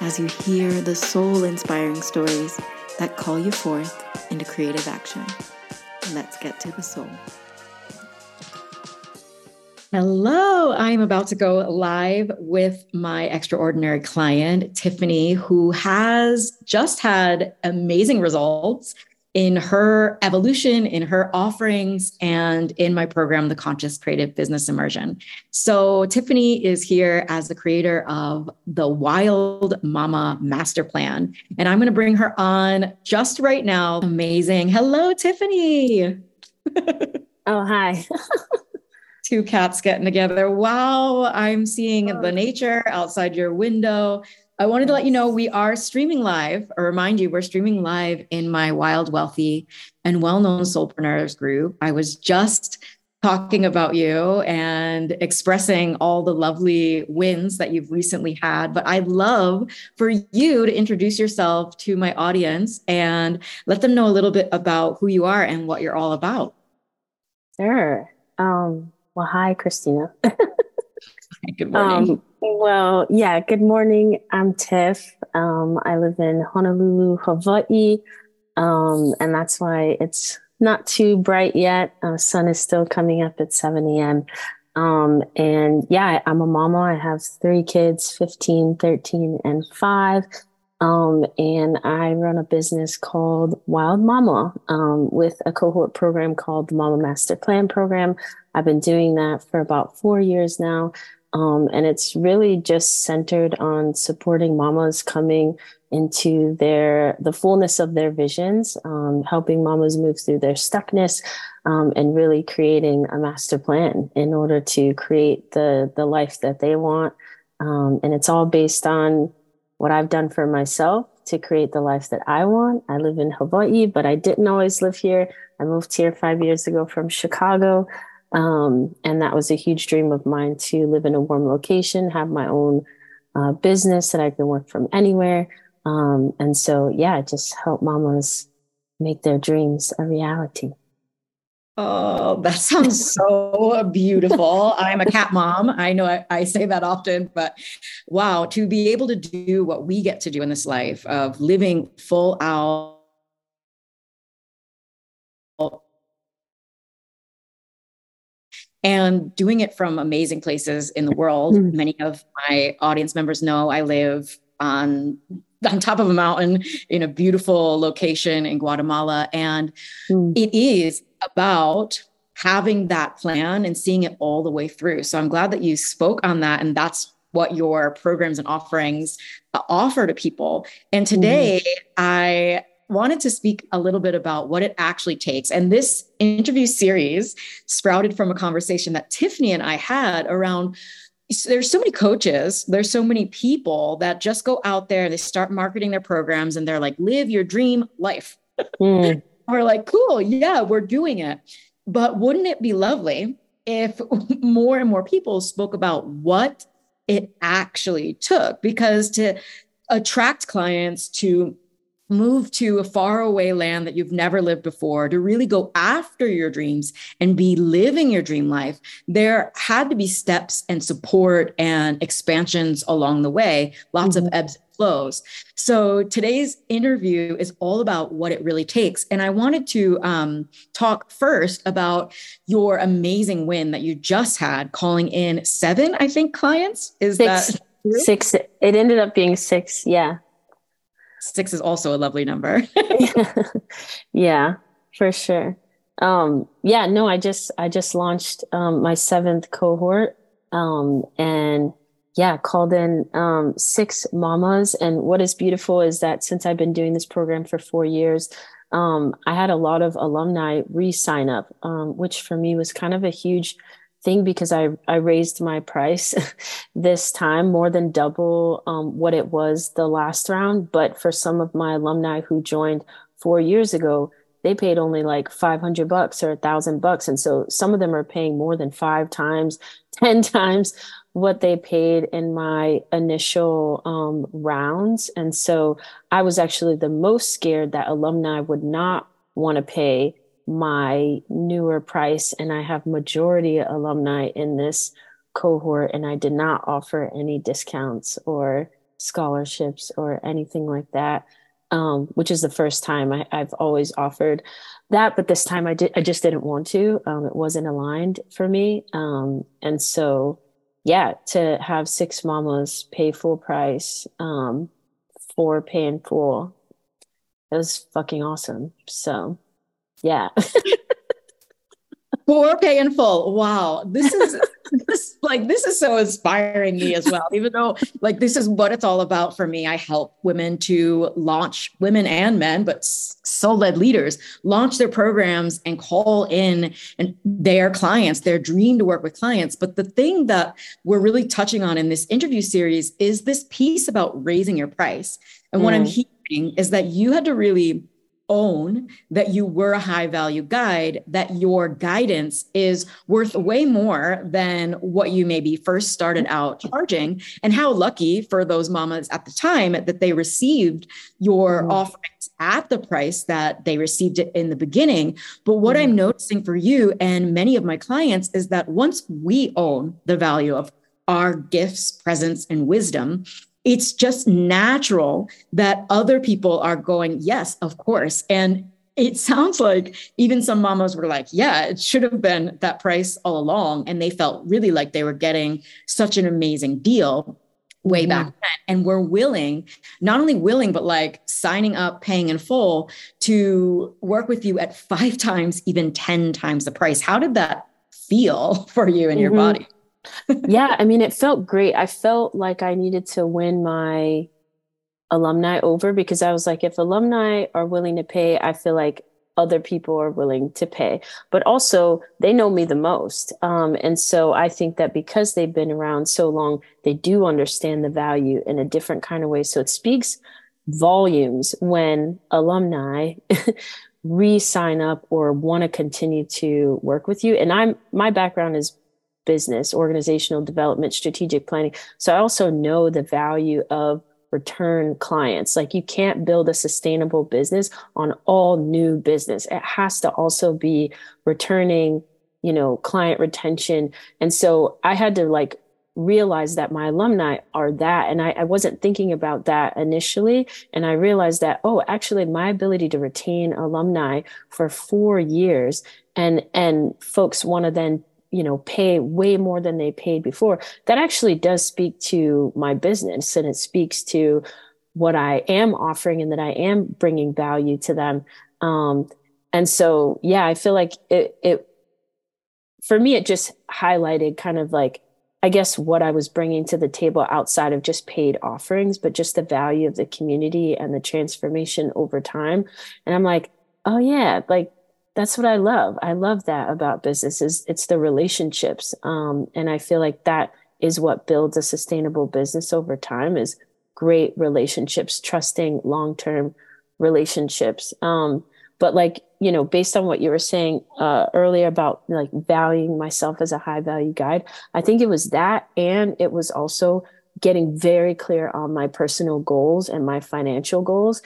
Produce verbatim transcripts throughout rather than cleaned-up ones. as you hear the soul-inspiring stories that call you forth into creative action. Let's get to the soul. Hello, I'm about to go live with my extraordinary client, Tiffany, who has just had amazing results in her evolution, in her offerings, and in my program, the Conscious Creative Business Immersion. So Tiffany is here as the creator of the Wild Mama Master Plan, and I'm going to bring her on just right now. Amazing. Hello, Tiffany. Oh, hi. Two cats getting together. Wow. I'm seeing oh. the nature outside your window. I wanted to let you know we are streaming live. I remind you, we're streaming live in my Wild, Wealthy, and Well-Known Soulpreneurs group. I was just talking about you and expressing all the lovely wins that you've recently had. But I'd love for you to introduce yourself to my audience and let them know a little bit about who you are and what you're all about. Sure. Um, well, hi, Christina. Good morning. Um, well, yeah, good morning. I'm Tiff. Um, I live in Honolulu, Hawaii. Um, and that's why it's not too bright yet. Uh, sun is still coming up at seven a.m. Um, and yeah, I'm a mama. I have three kids, fifteen, thirteen, and five. Um, and I run a business called Wild Mama um, with a cohort program called the Mama Master Plan Program. I've been doing that for about four years now. Um, and it's really just centered on supporting mamas coming into their the fullness of their visions, um, helping mamas move through their stuckness, um, and really creating a master plan in order to create the the life that they want. Um, and it's all based on what I've done for myself to create the life that I want. I live in Hawaii, but I didn't always live here. I moved here five years ago from Chicago. Um, and that was a huge dream of mine to live in a warm location, have my own uh, business that I can work from anywhere. Um, and so, yeah, just help mamas make their dreams a reality. Oh, that sounds so beautiful. I'm a cat mom. I know I, I say that often, but wow, to be able to do what we get to do in this life of living full out and doing it from amazing places in the world. Mm-hmm. Many of my audience members know I live on, on top of a mountain in a beautiful location in Guatemala. And mm-hmm. it is about having that plan and seeing it all the way through. So I'm glad that you spoke on that. And that's what your programs and offerings offer to people. And today mm-hmm. I wanted to speak a little bit about what it actually takes. And this interview series sprouted from a conversation that Tiffany and I had around, so there's so many coaches, there's so many people that just go out there, they start marketing their programs and they're like, live your dream life. Mm. We're like, cool. Yeah, we're doing it. But wouldn't it be lovely if more and more people spoke about what it actually took? Because to attract clients to move to a faraway land that you've never lived before, to really go after your dreams and be living your dream life, there had to be steps and support and expansions along the way, lots mm-hmm. of ebbs and flows. So today's interview is all about what it really takes. And I wanted to um, talk first about your amazing win that you just had, calling in seven, I think, clients. Is six, that true? Six. It ended up being six. Yeah. Six is also a lovely number. Yeah, for sure. Um, yeah, no, I just, I just launched, um, my seventh cohort, um, and yeah, called in, um, six mamas. And what is beautiful is that since I've been doing this program for four years, um, I had a lot of alumni re-sign up, um, which for me was kind of a huge thing because I, I raised my price this time more than double, um, what it was the last round. But for some of my alumni who joined four years ago, they paid only like five hundred bucks or a thousand bucks. And so some of them are paying more than five times, ten times what they paid in my initial um, rounds. And so I was actually the most scared that alumni would not want to pay my newer price. And I have majority alumni in this cohort, and I did not offer any discounts or scholarships or anything like that. Um, which is the first time I, I've always offered that, but this time I did. I just didn't want to. Um, it wasn't aligned for me, um, and so yeah, to have six mamas pay full price, um, four paying full, it was fucking awesome. So yeah, four paying full. Wow, this is. This, like, this is so inspiring me as well, even though like, this is what it's all about for me. I help women to launch, women and men, but soul-led leaders launch their programs and call in and their clients, their dream to work with clients. But the thing that we're really touching on in this interview series is this piece about raising your price. And mm. what I'm hearing is that you had to really own that you were a high value guide, that your guidance is worth way more than what you maybe first started out charging, and how lucky for those mamas at the time that they received your mm. offerings at the price that they received it in the beginning. But what mm. I'm noticing for you and many of my clients is that once we own the value of our gifts, presence, and wisdom, it's just natural that other people are going, yes, of course. And it sounds like even some mamas were like, yeah, it should have been that price all along. And they felt really like they were getting such an amazing deal way back then. And we're willing, not only willing, but like signing up, paying in full to work with you at five times, even ten times the price. How did that feel for you and mm-hmm. your body? Yeah. I mean, it felt great. I felt like I needed to win my alumni over, because I was like, if alumni are willing to pay, I feel like other people are willing to pay, but also they know me the most. Um, and so I think that because they've been around so long, they do understand the value in a different kind of way. So it speaks volumes when alumni re-sign up or want to continue to work with you. And I'm, my background is business, organizational development, strategic planning. So I also know the value of return clients. Like, you can't build a sustainable business on all new business. It has to also be returning, you know, client retention. And so I had to like realize that my alumni are that. And I, I wasn't thinking about that initially. And I realized that, oh, actually my ability to retain alumni for four years and, and folks want to then you know, pay way more than they paid before, that actually does speak to my business. And it speaks to what I am offering and that I am bringing value to them. Um, and so, yeah, I feel like it, it, for me, it just highlighted kind of like, I guess what I was bringing to the table outside of just paid offerings, but just the value of the community and the transformation over time. And I'm like, oh yeah, like, that's what I love. I love that about business is it's the relationships. Um, and I feel like that is what builds a sustainable business over time is great relationships, trusting long-term relationships. Um, but like, you know, based on what you were saying uh, earlier about like valuing myself as a high value guide, I think it was that. And it was also getting very clear on my personal goals and my financial goals.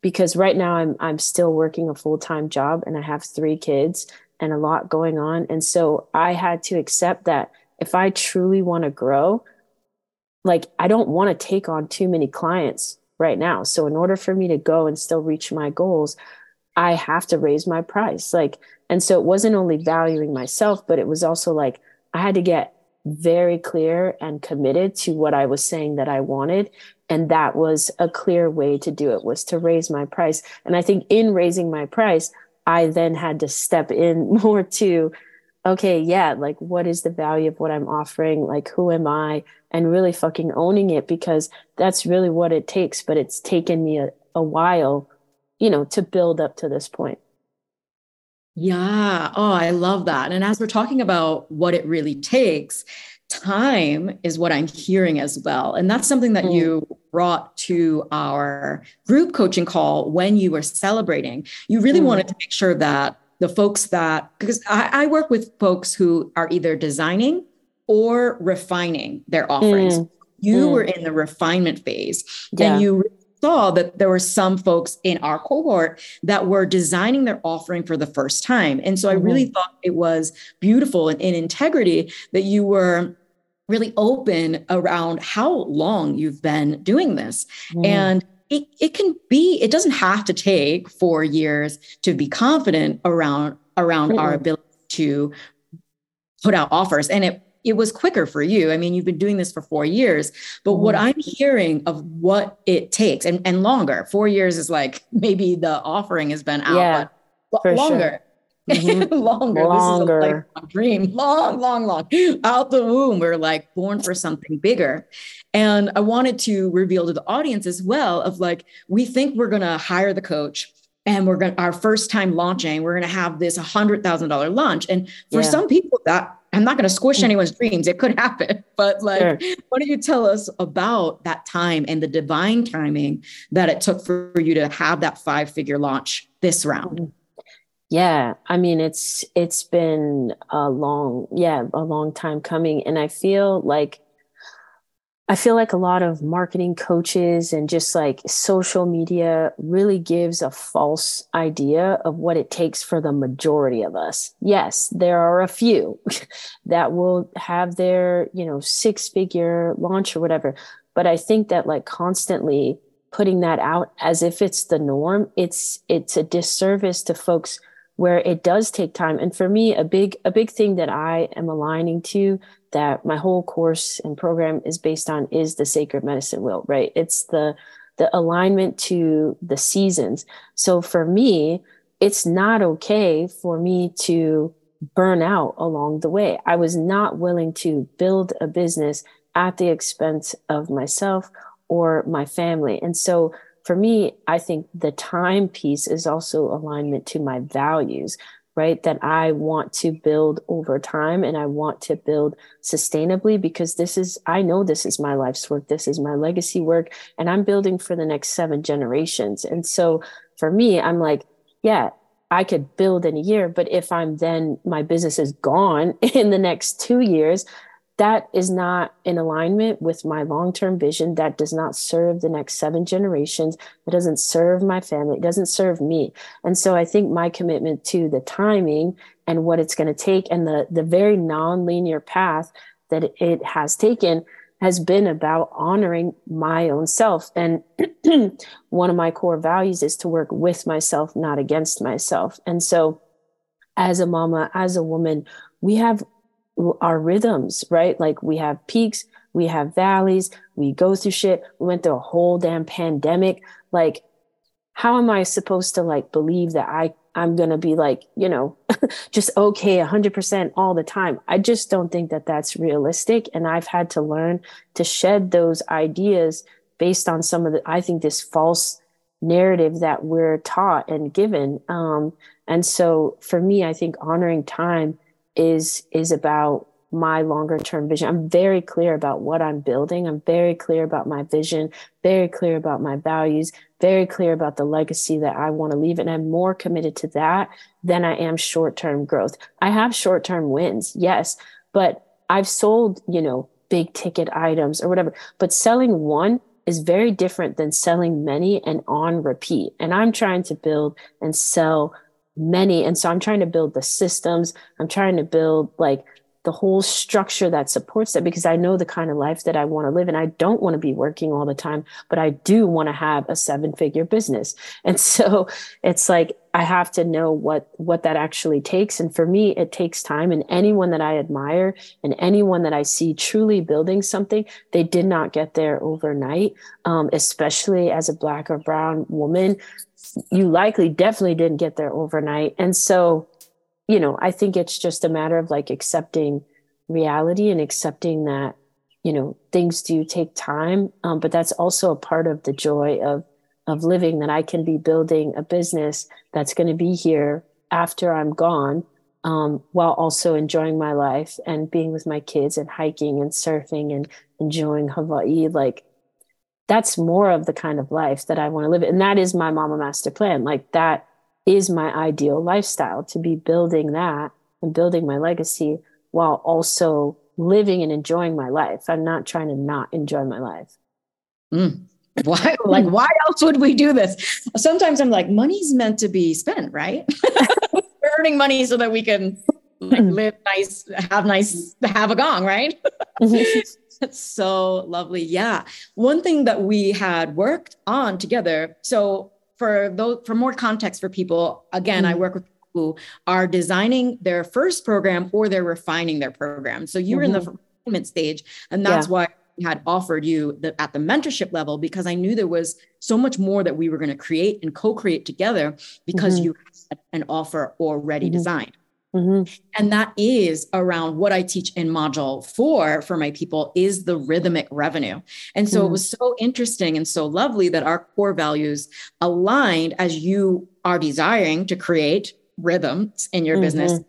Because right now I'm I'm still working a full-time job and I have three kids and a lot going on. And so I had to accept that if I truly want to grow, like I don't want to take on too many clients right now. So in order for me to go and still reach my goals, I have to raise my price. Like, and so it wasn't only valuing myself, but it was also like I had to get very clear and committed to what I was saying that I wanted. And that was a clear way to do it, was to raise my price. And I think in raising my price, I then had to step in more to, okay, yeah, like what is the value of what I'm offering? Like, who am I? And really fucking owning it, because that's really what it takes. But it's taken me a, a while, you know, to build up to this point. Yeah. Oh, I love that. And as we're talking about what it really takes, time is what I'm hearing as well. And that's something that mm. you brought to our group coaching call when you were celebrating. You really mm. wanted to make sure that the folks that, because I, I work with folks who are either designing or refining their offerings. Mm. You mm. were in the refinement phase, yeah. and you saw that there were some folks in our cohort that were designing their offering for the first time. And so mm-hmm. I really thought it was beautiful and in integrity that you were really open around how long you've been doing this. Mm. And it, it can be, it doesn't have to take four years to be confident around, around mm-hmm. our ability to put out offers. And it It was quicker for you. I mean, you've been doing this for four years, but what I'm hearing of what it takes and, and longer, four years is like, maybe the offering has been out, yeah, but longer, sure. mm-hmm. longer, longer, this is a, like, dream, long, long, long out the womb. We're like born for something bigger. And I wanted to reveal to the audience as well of like, we think we're going to hire the coach and we're going to, our first time launching, we're going to have this one hundred thousand dollars launch. And for yeah. some people that, I'm not going to squish anyone's dreams. It could happen. But like, sure. what do you tell us about that time and the divine timing that it took for you to have that five figure launch this round? Yeah. I mean, it's, it's been a long, yeah, a long time coming. And I feel like, I feel like a lot of marketing coaches and just like social media really gives a false idea of what it takes for the majority of us. Yes, there are a few that will have their, you know, six figure launch or whatever. But I think that like constantly putting that out as if it's the norm, it's, it's a disservice to folks where it does take time. And for me, a big, a big thing that I am aligning to, that my whole course and program is based on, is the sacred medicine wheel, right? It's the, the alignment to the seasons. So for me, it's not okay for me to burn out along the way. I was not willing to build a business at the expense of myself or my family. And so for me, I think the time piece is also alignment to my values, right? That I want to build over time and I want to build sustainably, because this is, I know this is my life's work. This is my legacy work, and I'm building for the next seven generations. And so for me, I'm like, yeah, I could build in a year, but if I'm then, my business is gone in the next two years, that is not in alignment with my long-term vision. That does not serve the next seven generations. It doesn't serve my family. It doesn't serve me. And so I think my commitment to the timing and what it's going to take and the, the very non-linear path that it has taken has been about honoring my own self. And one of my core values is to work with myself, not against myself. And so as a mama, as a woman, we have our rhythms, right? Like we have peaks, we have valleys, we go through shit. We went through a whole damn pandemic. Like, how am I supposed to like believe that I, I'm going to be like, you know, just okay, a hundred percent all the time? I just don't think that that's realistic. And I've had to learn to shed those ideas based on some of the, I think this false narrative that we're taught and given. Um, and so for me, I think honoring time is, is about my longer term vision. I'm very clear about what I'm building. I'm very clear about my vision, very clear about my values, very clear about the legacy that I want to leave. And I'm more committed to that than I am short-term growth. I have short-term wins. Yes. But I've sold, you know, big ticket items or whatever, but selling one is very different than selling many and on repeat. And I'm trying to build and sell many. And so I'm trying to build the systems. I'm trying to build like the whole structure that supports that, because I know the kind of life that I want to live. And I don't want to be working all the time, but I do want to have a seven figure business. And so it's like, I have to know what, what that actually takes. And for me, it takes time. And anyone that I admire and anyone that I see truly building something, they did not get there overnight. Um, especially as a Black or brown woman, you likely definitely didn't get there overnight. And so, you know, I think it's just a matter of like accepting reality and accepting that, you know, things do take time. Um, but that's also a part of the joy of, of living, that I can be building a business that's going to be here after I'm gone, um, while also enjoying my life and being with my kids and hiking and surfing and enjoying Hawaii. Like, that's more of the kind of life that I want to live. And that is my Mama Master Plan. Like, that is my ideal lifestyle, to be building that and building my legacy while also living and enjoying my life. I'm not trying to not enjoy my life. Mm. Why? Like, why else would we do this? Sometimes I'm like, money's meant to be spent, right? We're earning money so that we can like, live nice, have nice, have a gong, right? That's so lovely. Yeah. One thing that we had worked on together. So for those, for more context for people, again, mm-hmm. I work with people who are designing their first program or they're refining their program. So you're mm-hmm. in the refinement stage, and that's yeah. why had offered you the, at the mentorship level, because I knew there was so much more that we were going to create and co-create together, because mm-hmm. you had an offer already mm-hmm. designed. Mm-hmm. And that is around what I teach in module four for my people, is the rhythmic revenue. And so mm-hmm. it was so interesting and so lovely that our core values aligned as you are desiring to create rhythms in your mm-hmm. business,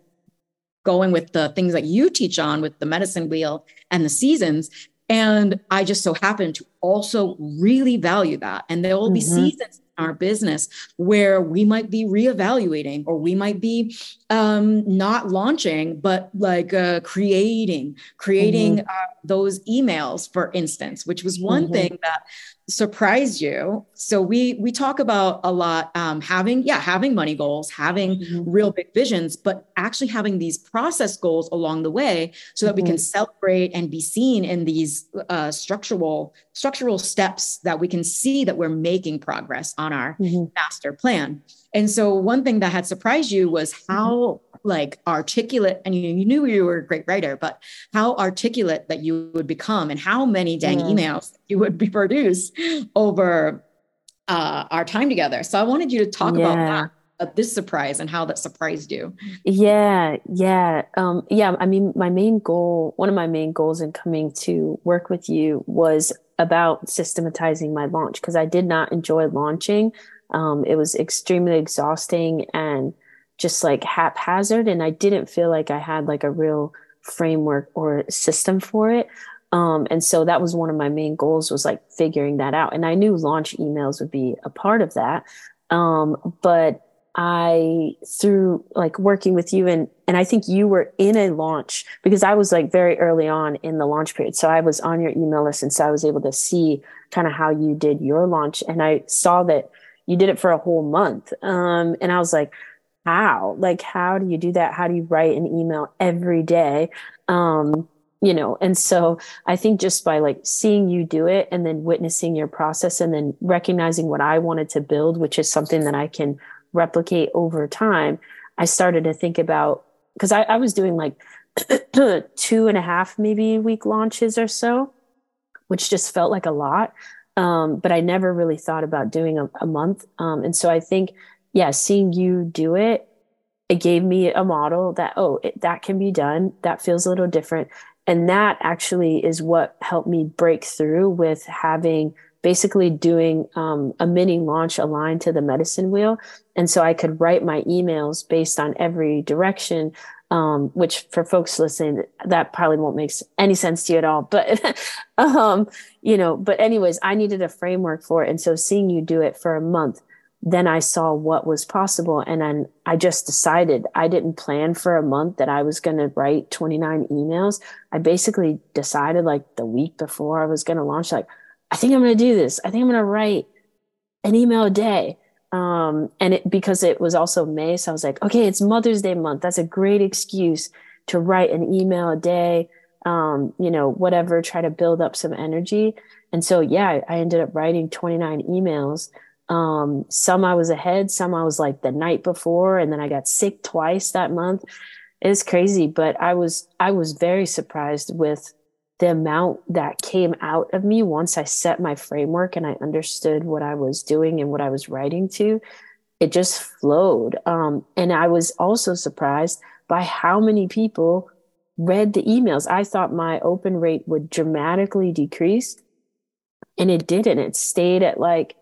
going with the things that you teach on with the medicine wheel and the seasons. And I just so happen to also really value that. And there will be mm-hmm. seasons in our business where we might be reevaluating, or we might be um, not launching, but like uh, creating, creating mm-hmm. uh, those emails, for instance, which was one mm-hmm. thing that surprised you. So we we talk about a lot um, having, yeah, having money goals, having mm-hmm. real big visions, but actually having these process goals along the way so that mm-hmm. we can celebrate and be seen in these uh, structural structural steps, that we can see that we're making progress on our mm-hmm. master plan. And so one thing that had surprised you was how mm-hmm. like articulate, and you, you knew you were a great writer, but how articulate that you would become, and how many dang mm-hmm. emails you would be produced over uh, our time together. So I wanted you to talk yeah. about that, uh, this surprise, and how that surprised you. Yeah. Yeah. Um, yeah. I mean, my main goal, one of my main goals in coming to work with you was about systematizing my launch, because I did not enjoy launching. Um, it was extremely exhausting and just like haphazard. And I didn't feel like I had like a real framework or system for it. Um, and so that was one of my main goals, was like figuring that out. And I knew launch emails would be a part of that. Um, but I, through like working with you, and, and I think you were in a launch, because I was like very early on in the launch period. So I was on your email list. And so I was able to see kind of how you did your launch. And I saw that you did it for a whole month. Um, and I was like, how, like, how do you do that? How do you write an email every day? Um, you know, and so I think just by like seeing you do it, and then witnessing your process, and then recognizing what I wanted to build, which is something that I can replicate over time, I started to think about, because I, I was doing like two and a half, maybe week launches or so, which just felt like a lot. Um, but I never really thought about doing a, a month. Um, and so I think, yeah, seeing you do it, it gave me a model that, oh, it, that can be done. That feels a little different. And that actually is what helped me break through with having basically doing um, a mini launch aligned to the medicine wheel. And so I could write my emails based on every direction, um, which for folks listening, that probably won't make any sense to you at all. But, um, you know, but anyways, I needed a framework for it. And so seeing you do it for a month, then I saw what was possible. And then I just decided, I didn't plan for a month that I was going to write twenty-nine emails. I basically decided like the week before I was going to launch, like, I think I'm going to do this. I think I'm going to write an email a day. Um, and it, because it was also May. So I was like, okay, it's Mother's Day month. That's a great excuse to write an email a day. Um, you know, whatever, try to build up some energy. And so, yeah, I ended up writing twenty-nine emails, Um, some I was ahead, some I was like the night before, and then I got sick twice that month. It's crazy, but I was, I was very surprised with the amount that came out of me once I set my framework and I understood what I was doing and what I was writing to. It just flowed. Um, and I was also surprised by how many people read the emails. I thought my open rate would dramatically decrease, and it didn't. It stayed at like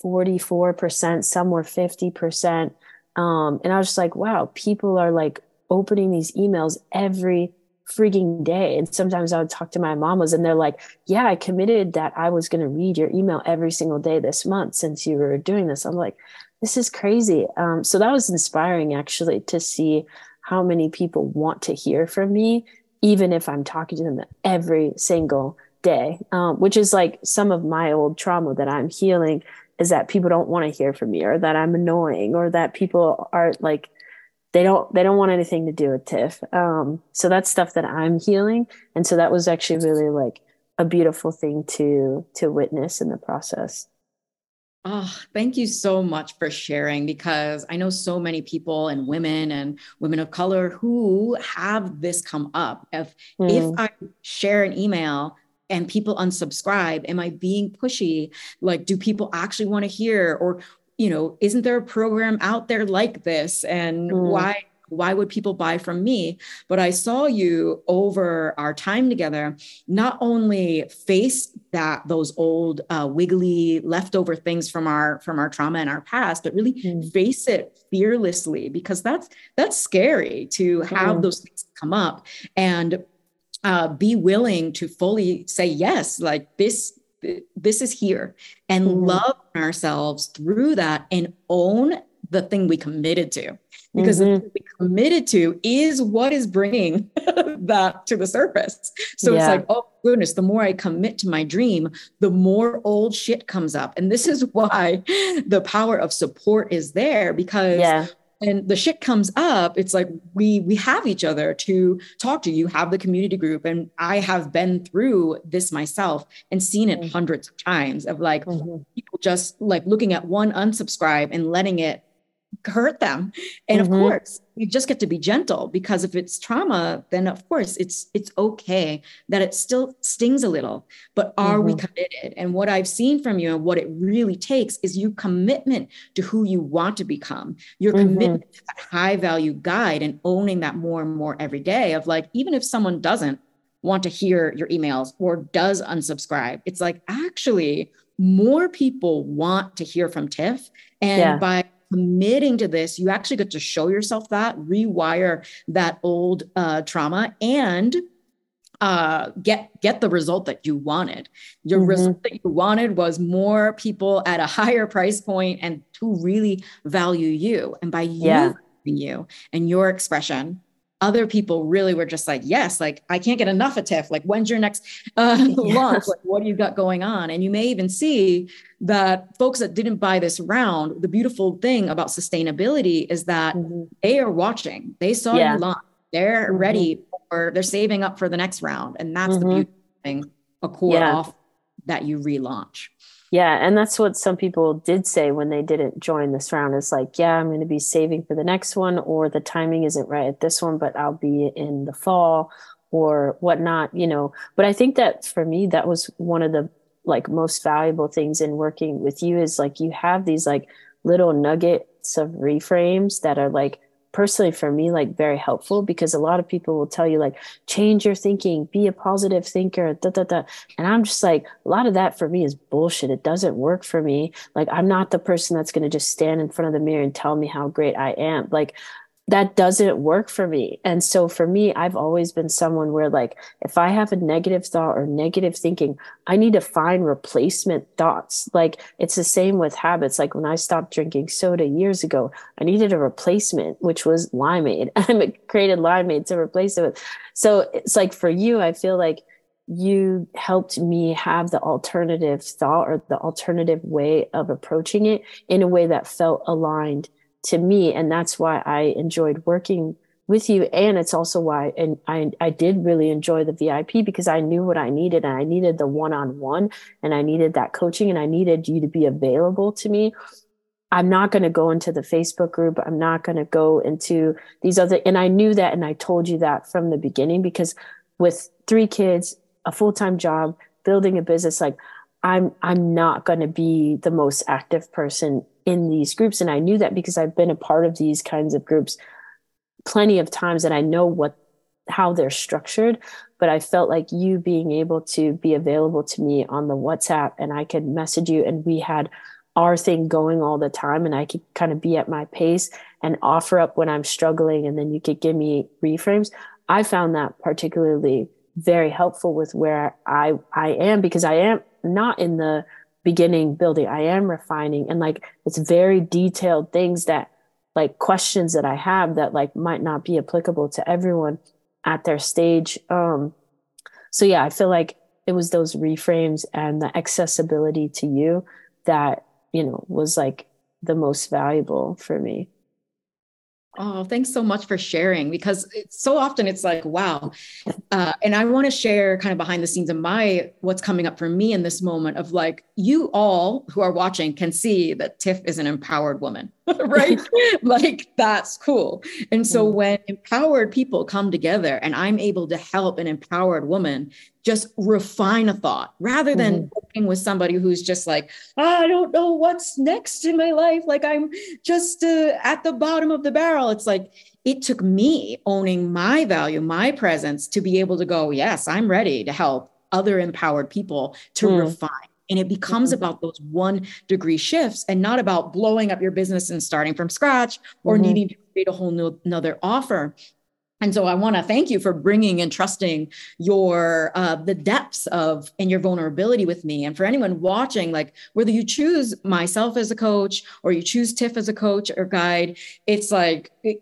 forty-four percent, some were fifty percent. Um, and I was just like, wow, people are like opening these emails every freaking day. And sometimes I would talk to my mamas and they're like, yeah, I committed that I was going to read your email every single day this month since you were doing this. I'm like, this is crazy. Um, so that was inspiring actually to see how many people want to hear from me, even if I'm talking to them every single day, um, which is like some of my old trauma that I'm healing, is that people don't want to hear from me, or that I'm annoying, or that people are like, they don't, they don't want anything to do with Tiff. Um, so that's stuff that I'm healing. And so that was actually really like a beautiful thing to, to witness in the process. Oh, thank you so much for sharing, because I know so many people and women and women of color who have this come up. If, mm. if I share an email and people unsubscribe, am I being pushy? Like, do people actually want to hear, or, you know, isn't there a program out there like this? And mm. why, why would people buy from me? But I saw you over our time together, not only face that, those old uh, wiggly leftover things from our, from our trauma and our past, but really mm. face it fearlessly, because that's, that's scary to have mm. those things come up, and Uh, be willing to fully say, yes, like this, this is here, and mm-hmm. love ourselves through that, and own the thing we committed to, because mm-hmm. the thing we committed to is what is bringing that to the surface. So yeah. It's like, oh goodness, the more I commit to my dream, the more old shit comes up. And this is why the power of support is there, because yeah. And the shit comes up, it's like, we, we have each other to talk to. You have the community group. And I have been through this myself and seen it mm-hmm. hundreds of times, of like mm-hmm. people just like looking at one unsubscribe and letting it hurt them. And mm-hmm. of course, you just get to be gentle, because if it's trauma, then of course it's, it's okay that it still stings a little, but are mm-hmm. we committed? And what I've seen from you, and what it really takes, is your commitment to who you want to become, your mm-hmm. commitment to that high value guide, and owning that more and more every day, of like, even if someone doesn't want to hear your emails or does unsubscribe, it's like, actually more people want to hear from Tiff. And yeah. by committing to this, you actually get to show yourself that, rewire that old uh, trauma, and uh, get get the result that you wanted. Your mm-hmm. result that you wanted was more people at a higher price point, and who really value you. And by yeah. you, you and your expression, other people really were just like, yes, like I can't get enough of Tiff. Like, when's your next uh, yeah. launch? Like, what do you got going on? And you may even see that folks that didn't buy this round, the beautiful thing about sustainability is that mm-hmm. they are watching. They saw yeah. you launch. They're mm-hmm. ready, or they're saving up for the next round. And that's mm-hmm. the beautiful thing, a core yeah. off that you relaunch. Yeah. And that's what some people did say when they didn't join this round. It's like, yeah, I'm going to be saving for the next one, or the timing isn't right at this one, but I'll be in the fall or whatnot, you know. But I think that for me, that was one of the like most valuable things in working with you, is like, you have these like little nuggets of reframes that are like, personally for me, like very helpful, because a lot of people will tell you like, change your thinking, be a positive thinker, da, da, da. And I'm just like, a lot of that for me is bullshit. It doesn't work for me. Like, I'm not the person that's going to just stand in front of the mirror and tell me how great I am. Like, that doesn't work for me. And so for me, I've always been someone where like, if I have a negative thought or negative thinking, I need to find replacement thoughts. Like, it's the same with habits. Like, when I stopped drinking soda years ago, I needed a replacement, which was limeade. I created limeade to replace it with. So it's like, for you, I feel like you helped me have the alternative thought, or the alternative way of approaching it, in a way that felt aligned to me. And that's why I enjoyed working with you. And it's also why, and I, I did really enjoy the V I P, because I knew what I needed, and I needed the one-on-one, and I needed that coaching, and I needed you to be available to me. I'm not going to go into the Facebook group. I'm not going to go into these other, and I knew that. And I told you that from the beginning, because with three kids, a full-time job, building a business, like I'm, I'm not going to be the most active person in these groups. And I knew that because I've been a part of these kinds of groups plenty of times, and I know what, how they're structured. But I felt like you being able to be available to me on the WhatsApp, and I could message you, and we had our thing going all the time, and I could kind of be at my pace and offer up when I'm struggling, and then you could give me reframes. I found that particularly very helpful with where I, I am, because I am not in the beginning building. I am refining, and like, it's very detailed things that, like, questions that I have that like might not be applicable to everyone at their stage. Um, so yeah, I feel like it was those reframes and the accessibility to you that, you know, was like the most valuable for me. Oh, thanks so much for sharing, because it's so often it's like, wow. Uh, and I want to share kind of behind the scenes of my, what's coming up for me in this moment of like, you all who are watching can see that Tiff is an empowered woman, right? Like, that's cool. And so when empowered people come together and I'm able to help an empowered woman just refine a thought rather than mm-hmm. working with somebody who's just like, I don't know what's next in my life. Like, I'm just uh, at the bottom of the barrel. It's like, it took me owning my value, my presence, to be able to go, yes, I'm ready to help other empowered people to mm. refine. And it becomes mm-hmm. about those one degree shifts, and not about blowing up your business and starting from scratch or mm-hmm. needing to create a whole new, another offer. And so I want to thank you for bringing and trusting your, uh, the depths of, and your vulnerability with me. And for anyone watching, like, whether you choose myself as a coach or you choose Tiff as a coach or guide, it's like, it,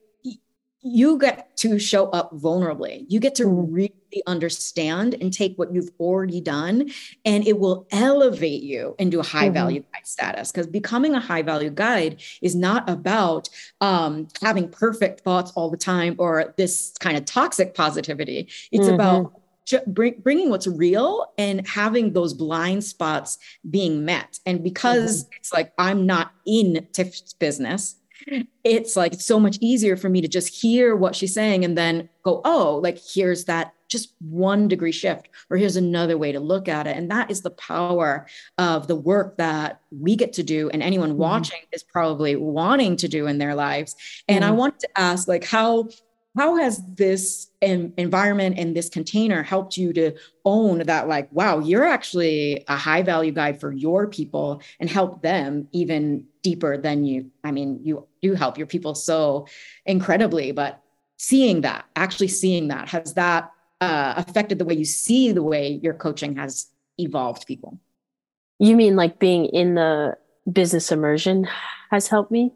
you get to show up vulnerably. You get to really understand and take what you've already done, and it will elevate you into a high value mm-hmm. guide status. Because becoming a high value guide is not about um, having perfect thoughts all the time or this kind of toxic positivity. It's mm-hmm. about ju- bring, bringing what's real and having those blind spots being met. And because mm-hmm. it's like, I'm not in Tiff's business, it's like, it's so much easier for me to just hear what she's saying and then go, oh, like, here's that just one degree shift, or here's another way to look at it. And that is the power of the work that we get to do. And anyone mm-hmm. watching is probably wanting to do in their lives. Mm-hmm. And I wanted to ask, like, how, how has this en- environment and this container helped you to own that? Like, wow, you're actually a high value guide for your people and help them even deeper than you. I mean, you do help your people so incredibly, but seeing that, actually seeing that, has that uh, affected the way you see the way your coaching has evolved people? You mean like being in the business immersion has helped me?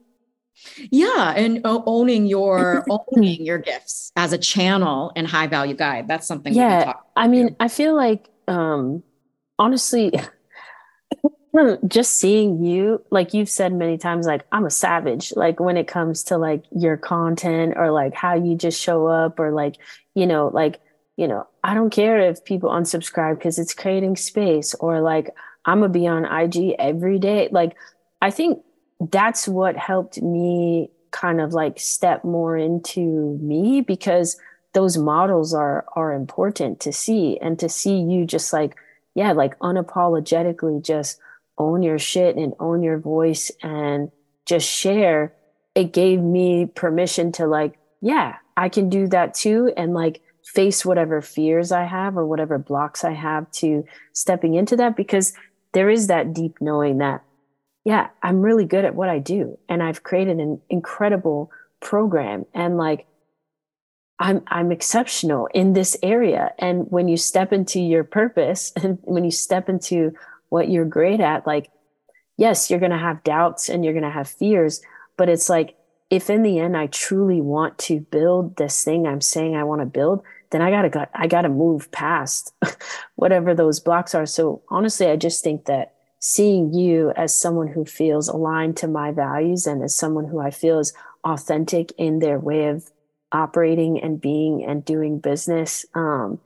Yeah. And owning your, owning your gifts as a channel and high value guide. That's something. Yeah. We can talk about. I mean, I feel like, um, honestly, just seeing you, like you've said many times, like, I'm a savage, like when it comes to like your content or like how you just show up, or like, you know, like, you know, I don't care if people unsubscribe because it's creating space, or like, I'm gonna be on I G every day. Like, I think that's what helped me kind of like step more into me, because those models are, are important to see, and to see you just like, yeah, like unapologetically just own your shit and own your voice and just share. It gave me permission to like, yeah, I can do that too. And like face whatever fears I have or whatever blocks I have to stepping into that, because there is that deep knowing that, yeah, I'm really good at what I do, and I've created an incredible program, and like, I'm, I'm exceptional in this area. And when you step into your purpose, and when you step into what you're great at, like, yes, you're going to have doubts and you're going to have fears, but it's like, if in the end I truly want to build this thing I'm saying I want to build, then I gotta go, I gotta move past whatever those blocks are. So honestly, I just think that seeing you as someone who feels aligned to my values, and as someone who I feel is authentic in their way of operating and being and doing business, um,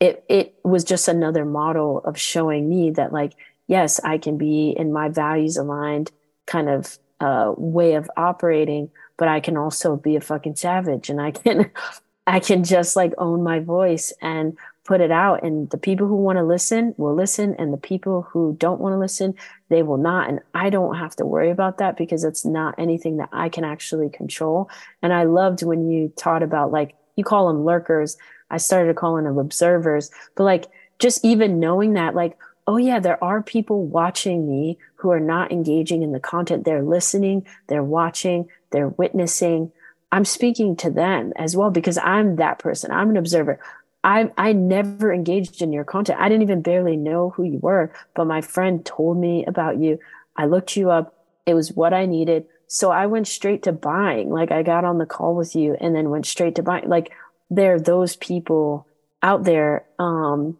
it it was just another model of showing me that, like, yes, I can be in my values aligned kind of uh, way of operating, but I can also be a fucking savage, and I can I can just like own my voice and put it out. And the people who want to listen will listen, and the people who don't want to listen, they will not. And I don't have to worry about that because it's not anything that I can actually control. And I loved when you taught about, like, you call them lurkers. I started calling them observers, but like, just even knowing that, like, oh yeah, there are people watching me who are not engaging in the content. They're listening, they're watching, they're witnessing. I'm speaking to them as well because I'm that person. I'm an observer. I I never engaged in your content. I didn't even barely know who you were, but my friend told me about you. I looked you up. It was what I needed. So I went straight to buying. Like, I got on the call with you and then went straight to buying. Like, there are those people out there um,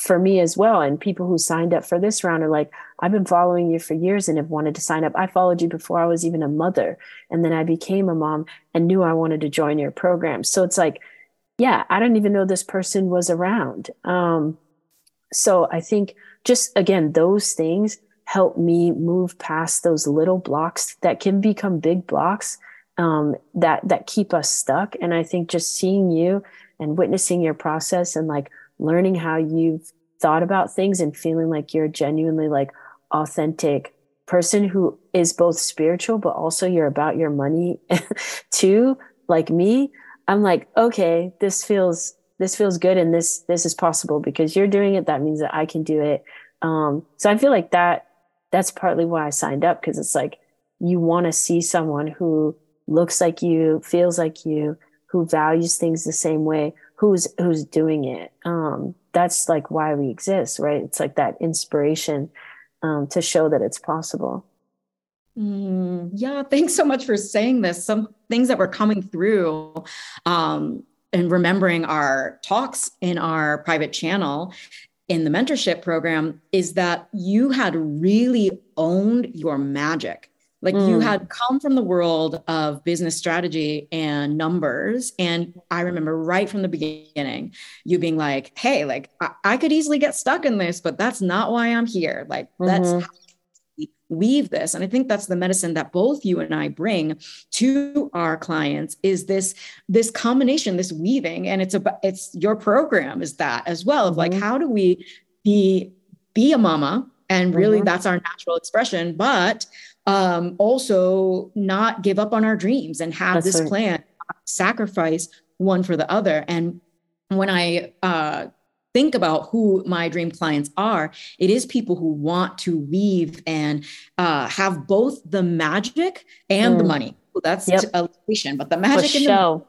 for me as well. And people who signed up for this round are like, I've been following you for years and have wanted to sign up. I followed you before I was even a mother. And then I became a mom and knew I wanted to join your program. So it's like, yeah, I don't even know this person was around. Um, so I think just, again, those things help me move past those little blocks that can become big blocks um, that, that keep us stuck. And I think just seeing you and witnessing your process and like learning how you've thought about things and feeling like you're genuinely like authentic person who is both spiritual, but also you're about your money too, like me. I'm like, okay, this feels, this feels good. And this, this is possible because you're doing it. That means that I can do it. Um, so I feel like that, that's partly why I signed up. Cause it's like, you want to see someone who looks like you, feels like you, who values things the same way, who's, who's doing it. Um, that's like why we exist, right? It's like that inspiration, um, to show that it's possible. Mm, yeah. Thanks so much for saying this. Some things that were coming through um, and remembering our talks in our private channel in the mentorship program is that you had really owned your magic. Like mm. you had come from the world of business strategy and numbers. And I remember right from the beginning, you being like, hey, like I, I could easily get stuck in this, but that's not why I'm here. Like mm-hmm. that's weave this. And I think that's the medicine that both you and I bring to our clients is this, this combination, this weaving. And it's about, it's your program is that as well of like, mm-hmm. how do we be, be a mama? And really mm-hmm. that's our natural expression, but um, also not give up on our dreams and have that's this right. plan, sacrifice one for the other. And when I, uh, think about who my dream clients are, it is people who want to weave and uh, have both the magic and mm. the money. Well, that's yep. a relation, but the magic and the,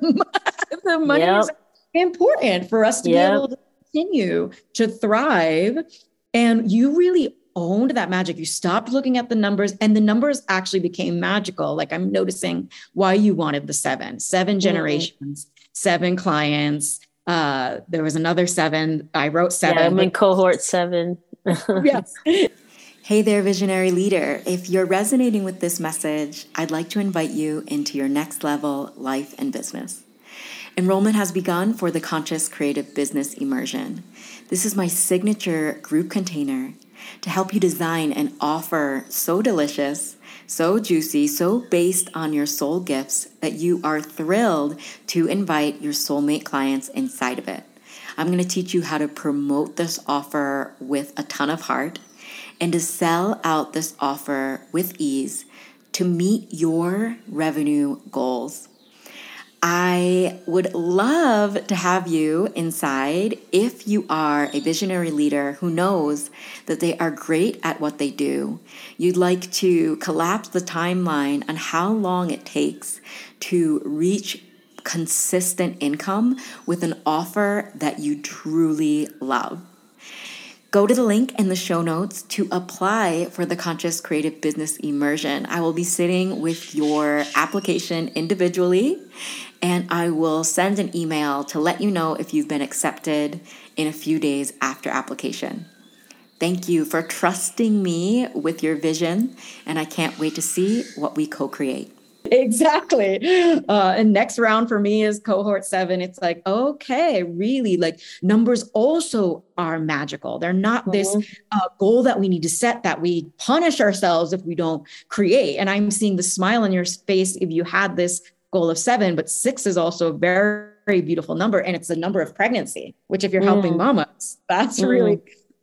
the, the money yep. is important for us to yep. be able to continue to thrive. And you really owned that magic. You stopped looking at the numbers and the numbers actually became magical. Like I'm noticing why you wanted the seven, seven generations, mm. seven clients, Uh, there was another seven. I wrote seven. Yeah, I'm in cohort seven. Yes. Hey there, visionary leader. If you're resonating with this message, I'd like to invite you into your next level life and business. Enrollment has begun for the Conscious Creative Business Immersion. This is my signature group container to help you design and offer so delicious, so juicy, so based on your soul gifts that you are thrilled to invite your soulmate clients inside of it. I'm going to teach you how to promote this offer with a ton of heart and to sell out this offer with ease to meet your revenue goals. I would love to have you inside if you are a visionary leader who knows that they are great at what they do. You'd like to collapse the timeline on how long it takes to reach consistent income with an offer that you truly love. Go to the link in the show notes to apply for the Conscious Creative Business Immersion. I will be sitting with your application individually, and I will send an email to let you know if you've been accepted in a few days after application. Thank you for trusting me with your vision, and I can't wait to see what we co-create. Exactly. Uh, and next round for me is cohort seven. It's like, okay, really, like numbers also are magical. They're not this uh, goal that we need to set, that we punish ourselves if we don't create. And I'm seeing the smile on your face if you had this goal of seven, but six is also a very, very beautiful number. And it's the number of pregnancy, which if you're mm. helping mamas, that's mm. really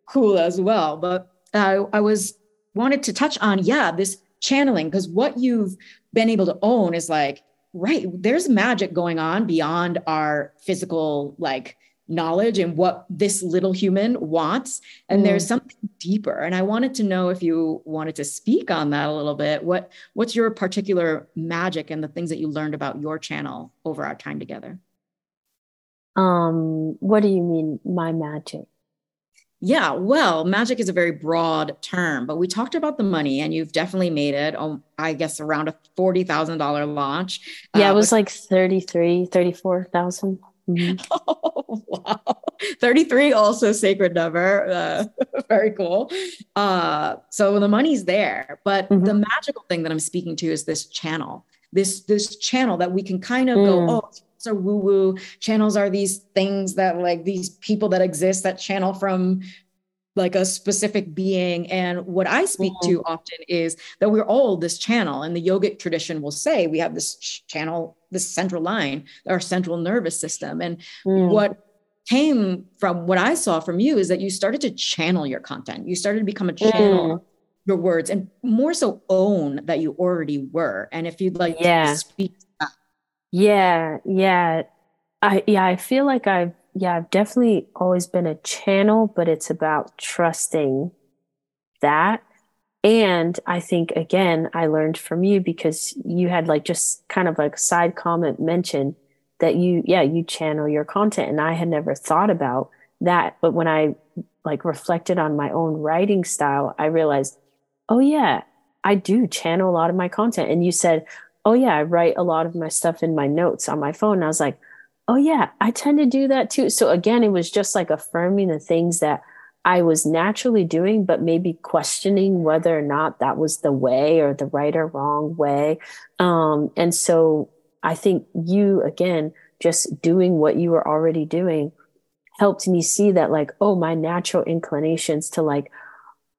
cool as well. But uh, I was wanted to touch on, yeah, this channeling, because what you've been able to own is like, right, there's magic going on beyond our physical, like, knowledge and what this little human wants. And mm. there's something deeper. And I wanted to know if you wanted to speak on that a little bit. What, what's your particular magic and the things that you learned about your channel over our time together? Um, what do you mean my magic? Yeah, well, magic is a very broad term, but we talked about the money and you've definitely made it, oh, I guess, around a forty thousand dollars launch. Yeah, uh, it was like thirty-three, thirty-four thousand. Mm-hmm. Oh, wow. thirty-three, also sacred number. Uh, very cool. Uh, so the money's there, but mm-hmm. the magical thing that I'm speaking to is this channel, this, this channel that we can kind of mm. go, oh, are woo-woo channels are these things that like these people that exist that channel from like a specific being. And what I speak mm-hmm. to often is that we're all this channel, and the yogic tradition will say we have this ch- channel, this central line, our central nervous system. And mm. what came from what I saw from you is that you started to channel your content. You started to become a channel mm. your words, and more so own that you already were. And if you'd like yeah. to speak Yeah, yeah. I yeah, I feel like I've yeah, I've definitely always been a channel, but it's about trusting that. And I think again, I learned from you, because you had like just kind of like side comment mentioned that you yeah, you channel your content, and I had never thought about that, but when I like reflected on my own writing style, I realized, oh yeah, I do channel a lot of my content. And you said, oh yeah, I write a lot of my stuff in my notes on my phone. And I was like, oh yeah, I tend to do that too. So again, it was just like affirming the things that I was naturally doing, but maybe questioning whether or not that was the way or the right or wrong way. Um, and so I think you, again, just doing what you were already doing helped me see that like, oh, my natural inclinations to like,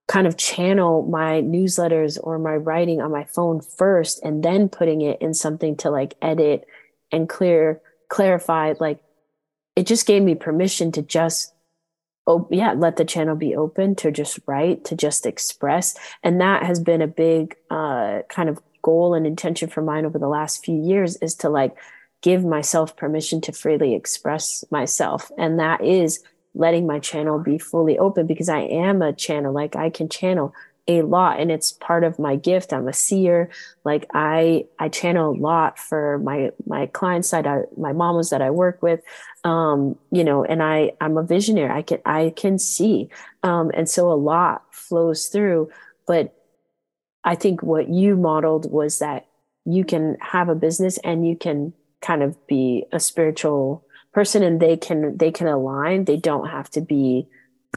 kind of channel my newsletters or my writing on my phone first, and then putting it in something to like edit and clear, clarify, like it just gave me permission to just, oh yeah, let the channel be open, to just write, to just express. And that has been a big uh, kind of goal and intention for mine over the last few years, is to like give myself permission to freely express myself. And that is letting my channel be fully open, because I am a channel. Like I can channel a lot, and it's part of my gift. I'm a seer. Like I, I channel a lot for my, my clients that I, my mamas that I work with, um, you know, and I, I'm a visionary. I can, I can see. Um, and so a lot flows through, but I think what you modeled was that you can have a business and you can kind of be a spiritual person, and they can, they can align. They don't have to be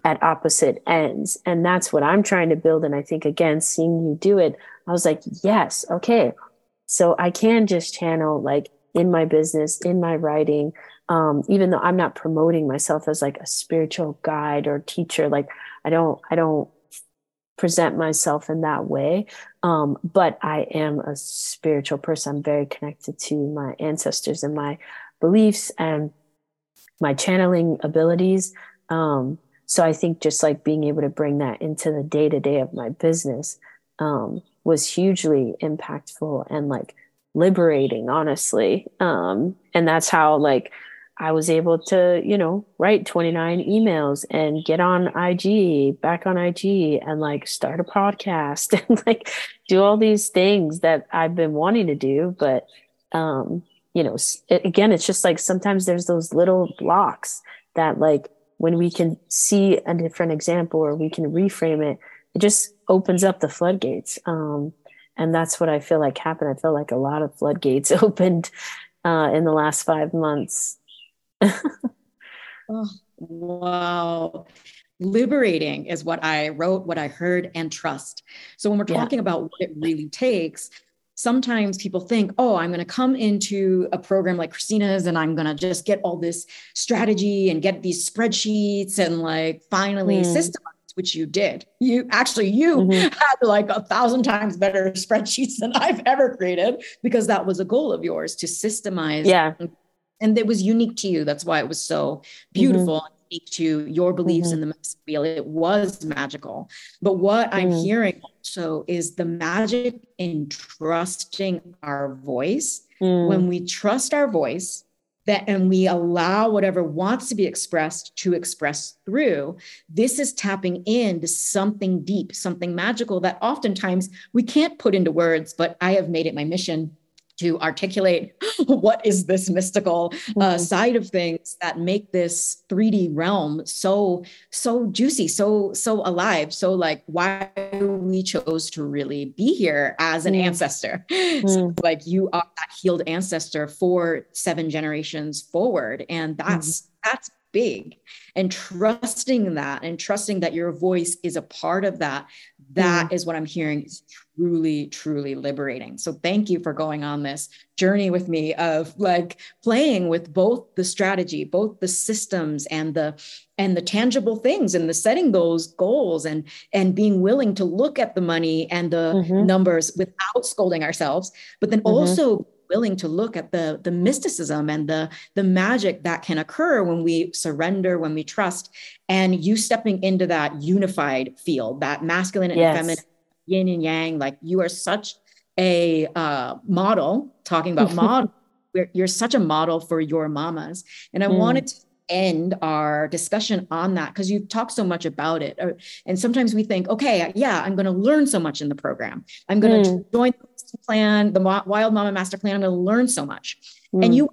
at opposite ends. And that's what I'm trying to build. And I think, again, seeing you do it, I was like, yes, okay. So I can just channel like in my business, in my writing, um, even though I'm not promoting myself as like a spiritual guide or teacher. Like I don't, I don't present myself in that way. Um, but I am a spiritual person. I'm very connected to my ancestors and my beliefs and my channeling abilities. Um, so I think just like being able to bring that into the day-to-day of my business um, was hugely impactful and like liberating, honestly. Um, and that's how like I was able to, you know, write twenty-nine emails and get on I G, back on I G, and like start a podcast and like do all these things that I've been wanting to do. But, um, you know, it, again, it's just like sometimes there's those little blocks that like when we can see a different example or we can reframe it, it just opens up the floodgates. Um, and that's what I feel like happened. I feel like a lot of floodgates opened uh, in the last five months. Oh, wow. Liberating is what I wrote, what I heard, and trust. So when we're talking yeah. about what it really takes, sometimes people think, oh, I'm going to come into a program like Christina's and I'm going to just get all this strategy and get these spreadsheets and like finally mm. systemize, which you did. You actually, you mm-hmm. had like a thousand times better spreadsheets than I've ever created, because that was a goal of yours to systemize. Yeah. And it was unique to you. That's why it was so beautiful. Mm-hmm. To your beliefs mm-hmm. in the wheel. It was magical. But what mm-hmm. I'm hearing also is the magic in trusting our voice. Mm. When we trust our voice, that and we allow whatever wants to be expressed to express through, this is tapping into something deep, something magical that oftentimes we can't put into words, but I have made it my mission to articulate what is this mystical uh, mm-hmm. side of things that make this three D realm so, so juicy, so, so alive. So like why we chose to really be here as an mm. ancestor. Mm. So like you are that healed ancestor for seven generations forward. And that's, mm. that's big, and trusting that and trusting that your voice is a part of that. That mm. is what I'm hearing is truly, truly liberating. So thank you for going on this journey with me of like playing with both the strategy, both the systems and the, and the tangible things, and the setting those goals and, and being willing to look at the money and the mm-hmm. numbers without scolding ourselves, but then mm-hmm. also willing to look at the, the mysticism and the, the magic that can occur when we surrender, when we trust, and you stepping into that unified field, that masculine and yes. feminine, yin and yang. Like you are such a uh, model, talking about model, you're, you're such a model for your mamas. And I mm. wanted to end our discussion on that, because you've talked so much about it. Or, and sometimes we think, okay, yeah, I'm going to learn so much in the program. I'm going to mm. join the plan, the Mo- Wild Mama Master Plan. I'm going to learn so much. Mm. And you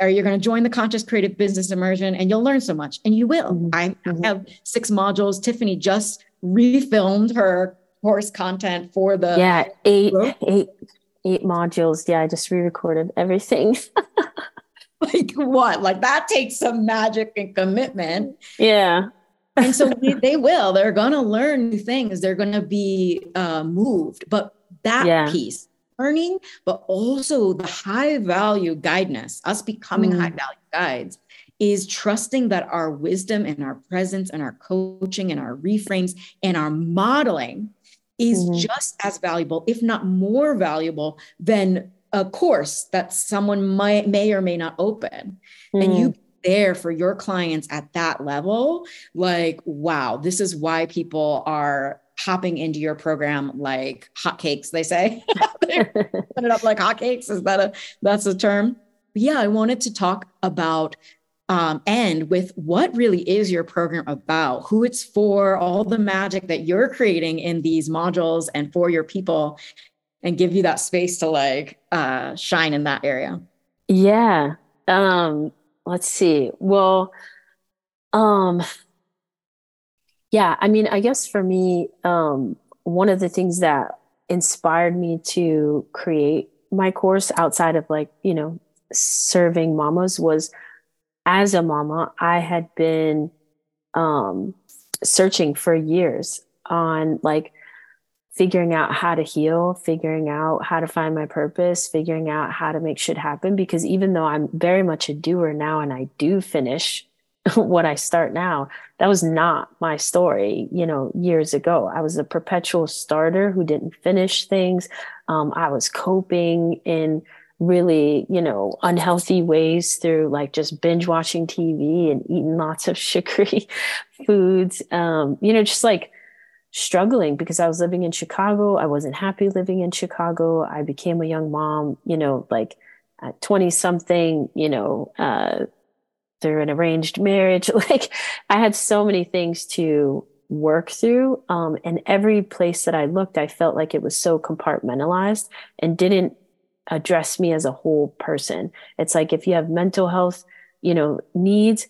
are, you're going to join the Conscious Creative Business Immersion and you'll learn so much. And you will. Mm-hmm. I, I have six modules. Tiffany just refilmed her course content for the- Yeah, eight, eight, eight modules. Yeah, I just re-recorded everything. Like what? Like that takes some magic and commitment. Yeah. And so they, they will, they're going to learn new things. They're going to be uh, moved, but that yeah. piece learning, but also the high value guidance, us becoming mm. high value guides, is trusting that our wisdom and our presence and our coaching and our reframes and our modeling is mm-hmm. just as valuable, if not more valuable than a course that someone might, may or may not open. Mm. And you there for your clients at that level. Like, wow, this is why people are hopping into your program like hotcakes, they say. They put it up like hotcakes. Is that a, that's a term? But yeah. I wanted to talk about Um, and with what really is your program about, who it's for, all the magic that you're creating in these modules and for your people, and give you that space to like uh, shine in that area. Yeah. Um, let's see. Well, um, yeah, I mean, I guess for me, um, one of the things that inspired me to create my course outside of like, you know, serving mamas was, as a mama, I had been um, searching for years on like figuring out how to heal, figuring out how to find my purpose, figuring out how to make shit happen. Because even though I'm very much a doer now and I do finish what I start now, that was not my story, you know, years ago. I was a perpetual starter who didn't finish things. Um, I was coping in really, you know, unhealthy ways through like just binge watching T V and eating lots of sugary foods, um, you know, just like struggling because I was living in Chicago. I wasn't happy living in Chicago. I became a young mom, you know, like at twenty something, you know, uh, through an arranged marriage. Like I had so many things to work through. Um, and every place that I looked, I felt like it was so compartmentalized and didn't address me as a whole person. It's like, if you have mental health, you know, needs,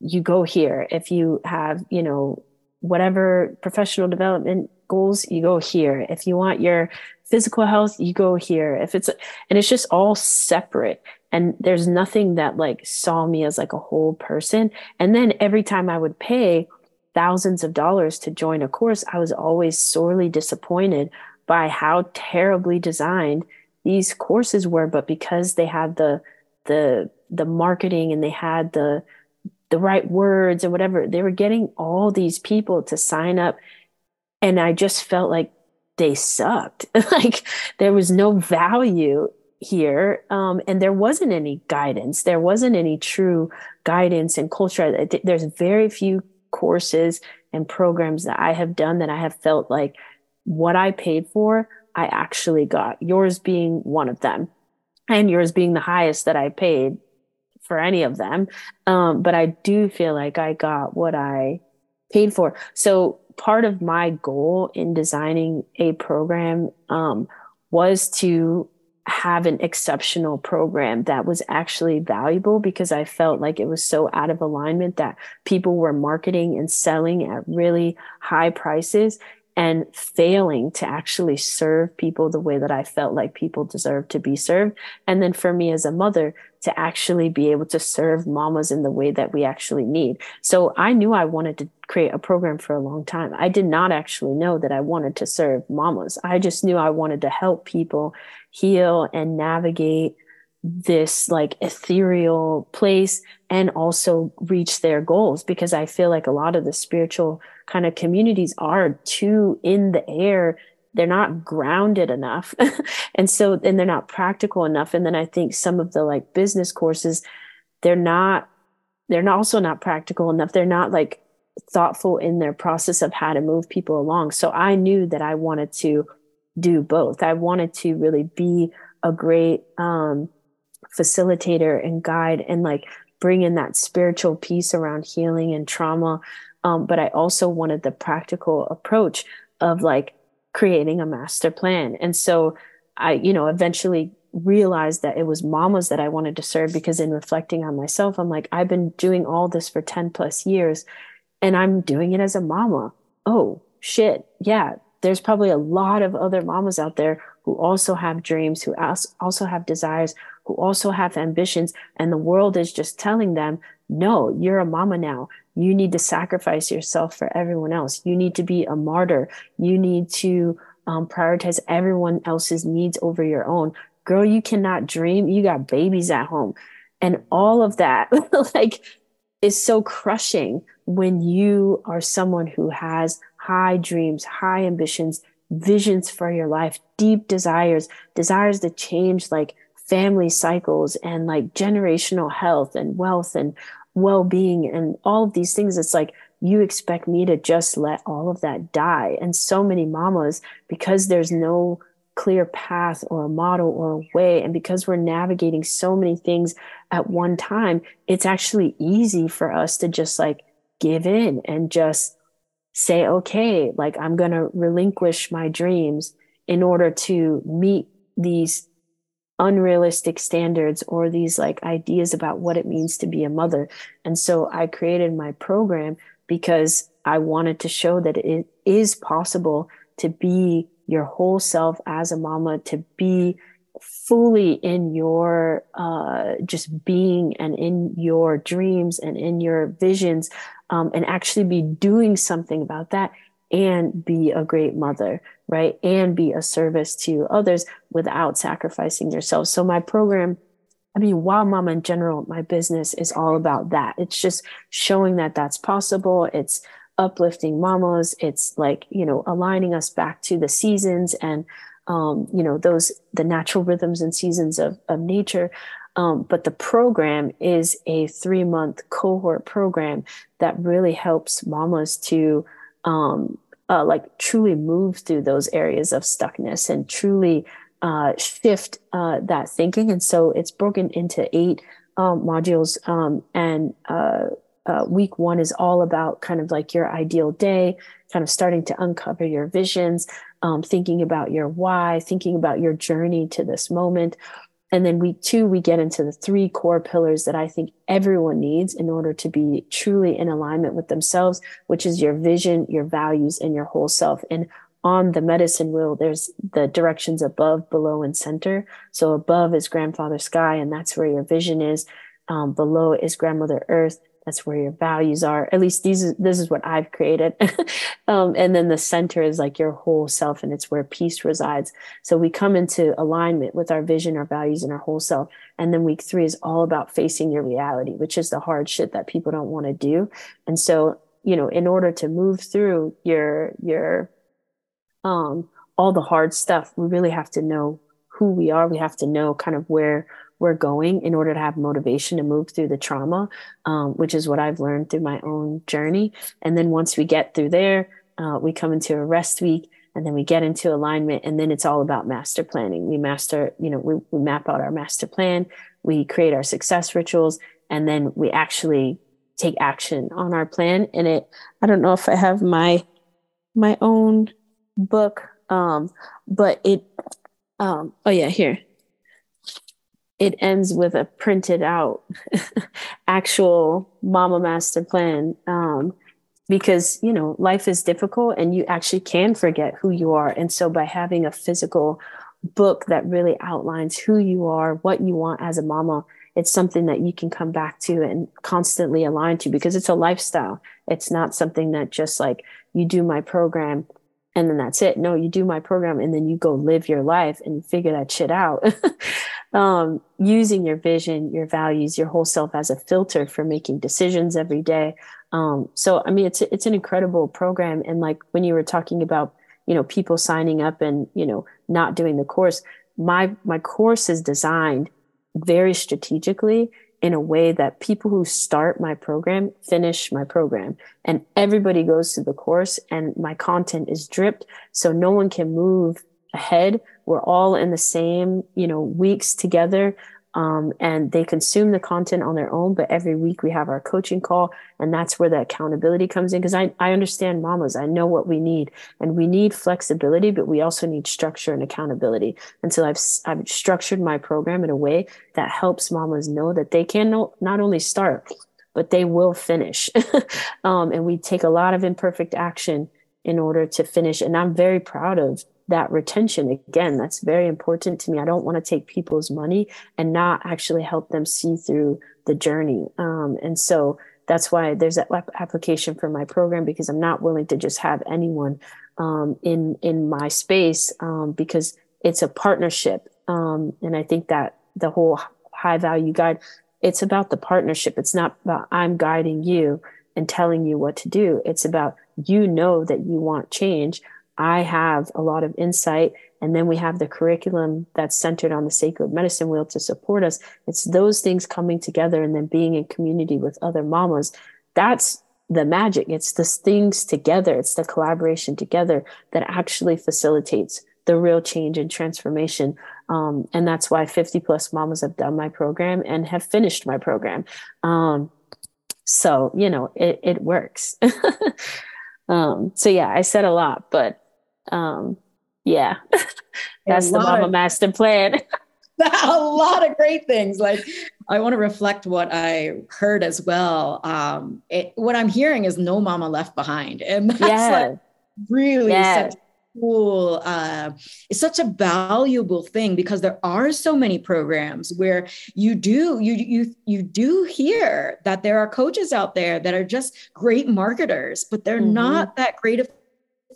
you go here. If you have, you know, whatever professional development goals, you go here. If you want your physical health, you go here. If it's, and it's just all separate. And there's nothing that like saw me as like a whole person. And then every time I would pay thousands of dollars to join a course, I was always sorely disappointed by how terribly designed these courses were, but because they had the the the marketing and they had the the right words and whatever, they were getting all these people to sign up. And I just felt like they sucked. Like there was no value here. Um, and there wasn't any guidance. There wasn't any true guidance and culture. There's very few courses and programs that I have done that I have felt like what I paid for, I actually got, yours being one of them, and yours being the highest that I paid for any of them. Um, but I do feel like I got what I paid for. So part of my goal in designing a program um, was to have an exceptional program that was actually valuable, because I felt like it was so out of alignment that people were marketing and selling at really high prices and failing to actually serve people the way that I felt like people deserve to be served. And then for me as a mother, to actually be able to serve mamas in the way that we actually need. So I knew I wanted to create a program for a long time. I did not actually know that I wanted to serve mamas. I just knew I wanted to help people heal and navigate this like ethereal place and also reach their goals, because I feel like a lot of the spiritual kind of communities are too in the air. They're not grounded enough. And so, and they're not practical enough. And then I think some of the like business courses, they're not, they're not also not practical enough. They're not like thoughtful in their process of how to move people along. So I knew that I wanted to do both. I wanted to really be a great, um, facilitator and guide and like bring in that spiritual piece around healing and trauma. Um, but I also wanted the practical approach of like creating a master plan. And so I, you know, eventually realized that it was mamas that I wanted to serve, because in reflecting on myself, I'm like, I've been doing all this for ten plus years and I'm doing it as a mama. Oh shit. Yeah. There's probably a lot of other mamas out there who also have dreams, who also have desires, who also have ambitions, and the world is just telling them, no, you're a mama now. You need to sacrifice yourself for everyone else. You need to be a martyr. You need to um, prioritize everyone else's needs over your own. Girl, you cannot dream. You got babies at home. And all of that like is so crushing when you are someone who has high dreams, high ambitions, visions for your life, deep desires, desires to change like family cycles and like generational health and wealth and well-being and all of these things. It's like, you expect me to just let all of that die. And so many mamas, because there's no clear path or a model or a way, and because we're navigating so many things at one time, it's actually easy for us to just like give in and just say, okay, like I'm going to relinquish my dreams in order to meet these unrealistic standards or these like ideas about what it means to be a mother. And so I created my program because I wanted to show that it is possible to be your whole self as a mama, to be fully in your uh, just being and in your dreams and in your visions, um, and actually be doing something about that and be a great mother, right? And be a service to others without sacrificing yourself. So my program, I mean, Wild Mama in general, my business is all about that. It's just showing that that's possible. It's uplifting mamas. It's like, you know, aligning us back to the seasons and, um, you know, those, the natural rhythms and seasons of, of nature. Um, but the program is a three month cohort program that really helps mamas to, um, Uh, like truly move through those areas of stuckness and truly uh, shift uh, that thinking. And so it's broken into eight um, modules. Um, and uh, uh, week one is all about kind of like your ideal day, kind of starting to uncover your visions, um, thinking about your why, thinking about your journey to this moment. And then week two, we get into the three core pillars that I think everyone needs in order to be truly in alignment with themselves, which is your vision, your values, and your whole self. And on the medicine wheel, there's the directions above, below, and center. So above is grandfather sky, and that's where your vision is. Um, below is grandmother earth, that's where your values are. At least these, this is what I've created. um, and then the center is like your whole self, and it's where peace resides. So we come into alignment with our vision, our values, and our whole self. And then week three is all about facing your reality, which is the hard shit that people don't want to do. And so, you know, in order to move through your, your, um, all the hard stuff, we really have to know who we are. We have to know kind of where we're going in order to have motivation to move through the trauma, um, which is what I've learned through my own journey. And then once we get through there, uh, we come into a rest week, and then we get into alignment. And then it's all about master planning. We master, you know, we, we map out our master plan, we create our success rituals, and then we actually take action on our plan. And it, I don't know if I have my, my own book, um, but it, um, oh yeah, here. It ends with a printed out actual Mama Master Plan, um, because, you know, life is difficult and you actually can forget who you are. And so by having a physical book that really outlines who you are, what you want as a mama, it's something that you can come back to and constantly align to, because it's a lifestyle. It's not something that just like you do my program and then that's it. No, you do my program and then you go live your life and figure that shit out. um, using your vision, your values, your whole self as a filter for making decisions every day. Um, so, I mean, it's, it's an incredible program. And like when you were talking about, you know, people signing up and, you know, not doing the course, my, my course is designed very strategically in a way that people who start my program finish my program, and everybody goes through the course, and my content is dripped. So no one can move ahead. We're all in the same, you know, weeks together. Um, and they consume the content on their own, but every week we have our coaching call, and that's where the accountability comes in. Cause I, I understand mamas, I know what we need, and we need flexibility, but we also need structure and accountability. And so I've, I've structured my program in a way that helps mamas know that they can no, not only start, but they will finish. um, and we take a lot of imperfect action in order to finish. And I'm very proud of that retention. Again, that's very important to me. I don't want to take people's money and not actually help them see through the journey. Um, and so that's why there's that application for my program, because I'm not willing to just have anyone um, in, in my space um, because it's a partnership. Um, and I think that the whole high value guide, it's about the partnership. It's not about I'm guiding you and telling you what to do. It's about, you know, that you want change. I have a lot of insight, and then we have the curriculum that's centered on the sacred medicine wheel to support us. It's those things coming together and then being in community with other mamas. That's the magic. It's the things together. It's the collaboration together that actually facilitates the real change and transformation. Um, and that's why fifty plus mamas have done my program and have finished my program. Um, so, you know, it, it works. um, so yeah, I said a lot, but Um, yeah, that's the Mama of, Master Plan. A lot of great things. Like, I want to reflect what I heard as well. Um, it, what I'm hearing is no mama left behind. And that's yeah. like really yeah. such a cool, uh, it's such a valuable thing, because there are so many programs where you do, you, you, you do hear that there are coaches out there that are just great marketers, but they're mm-hmm. not that great of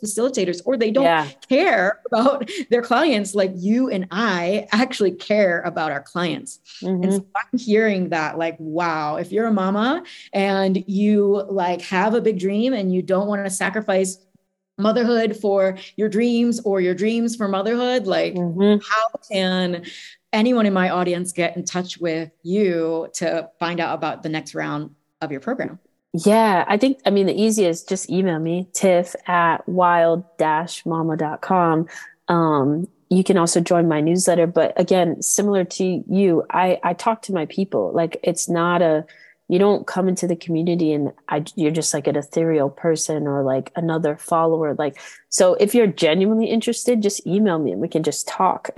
facilitators, or they don't yeah. care about their clients like you and I actually care about our clients. Mm-hmm. And so I'm hearing that, like, wow, if you're a mama and you like have a big dream and you don't want to sacrifice motherhood for your dreams or your dreams for motherhood, like mm-hmm. how can anyone in my audience get in touch with you to find out about the next round of your program? Yeah, I think, I mean, the easiest, just email me, tiff at wild dash mama dot com. Um, you can also join my newsletter. But again, similar to you, I, I talk to my people. Like, it's not a, you don't come into the community and I, you're just like an ethereal person or like another follower. Like, so if you're genuinely interested, just email me and we can just talk.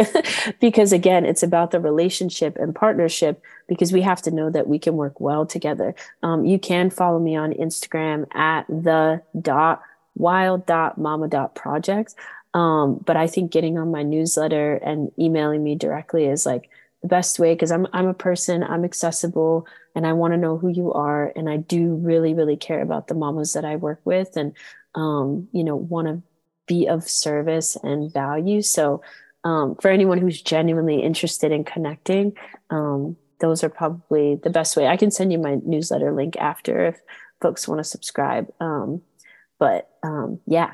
Because again, it's about the relationship and partnership, because we have to know that we can work well together. Um, you can follow me on Instagram at the dot wild dot mama dot projects. Um, but I think getting on my newsletter and emailing me directly is like best way, because I'm, I'm a person, I'm accessible, and I want to know who you are. And I do really, really care about the mamas that I work with, and, um, you know, want to be of service and value. So, um, for anyone who's genuinely interested in connecting, um, those are probably the best way. I can send you my newsletter link after if folks want to subscribe. Um, but, um, yeah.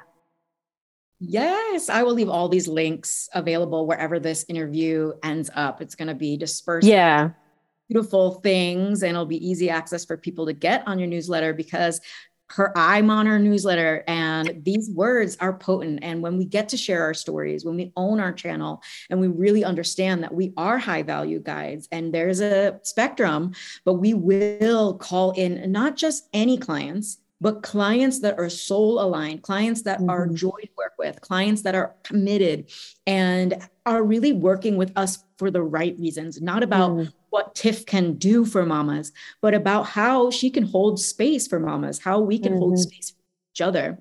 Yes, I will leave all these links available wherever this interview ends up. It's going to be dispersed. Yeah. Beautiful things. And it'll be easy access for people to get on your newsletter, because her, I'm on her newsletter, and these words are potent. And when we get to share our stories, when we own our channel, and we really understand that we are high value guides, and there's a spectrum, but we will call in not just any clients, but clients that are soul aligned, clients that mm-hmm. are joy to work with, clients that are committed and are really working with us for the right reasons, not about mm-hmm. what Tiff can do for mamas, but about how she can hold space for mamas, how we can mm-hmm. hold space for each other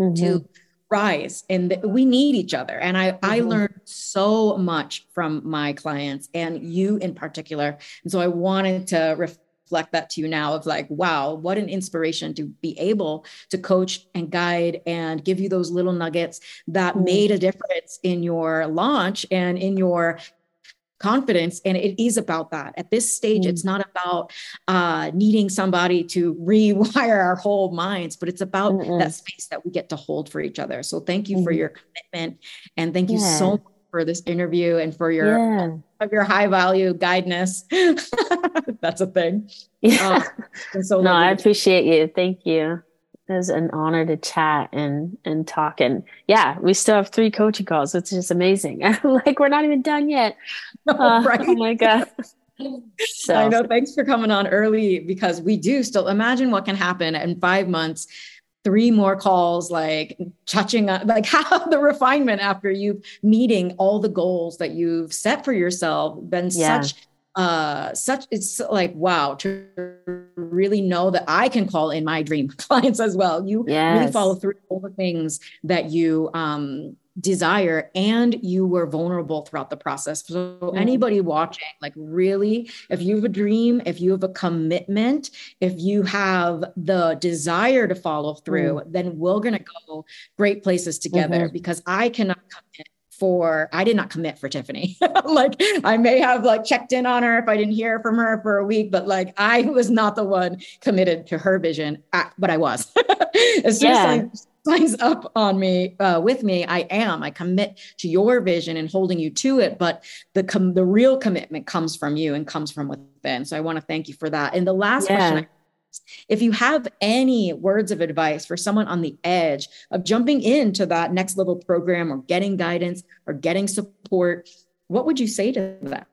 mm-hmm. to rise. And the, we need each other. And I, mm-hmm. I learned so much from my clients, and you in particular. And so I wanted to reflect reflect that to you now of like, wow, what an inspiration to be able to coach and guide and give you those little nuggets that mm-hmm. made a difference in your launch and in your confidence. And it is about that. At this stage, mm-hmm. it's not about uh, needing somebody to rewire our whole minds, but it's about mm-hmm. that space that we get to hold for each other. So thank you mm-hmm. for your commitment. And thank yeah. you so much for this interview and for your, yeah. of your high value guidance. That's a thing. Yeah. Um, so no, I appreciate you. Thank you. It was an honor to chat and, and talk. And yeah, we still have three coaching calls, which is just amazing. Like, we're not even done yet. No, uh, right? Oh my God. So. I know. Thanks for coming on early, because we do still imagine what can happen in five months, three more calls, like touching on like how the refinement after you meeting all the goals that you've set for yourself, been yeah. such, uh, such, it's like, wow, to really know that I can call in my dream clients as well. You yes. really follow through all the things that you, um, desire, and you were vulnerable throughout the process. So mm-hmm. anybody watching, like really, if you have a dream, if you have a commitment, if you have the desire to follow through, mm-hmm. then we're going to go great places together, mm-hmm. because I cannot commit for, I did not commit for Tiffany. Like I may have like checked in on her if I didn't hear from her for a week, but like I was not the one committed to her vision, I, but I was. As soon yeah. as I signs up on me, uh, with me, I am, I commit to your vision and holding you to it, but the, com- the real commitment comes from you and comes from within. So I want to thank you for that. And the last yeah. question, if you have any words of advice for someone on the edge of jumping into that next level program or getting guidance or getting support, what would you say to them?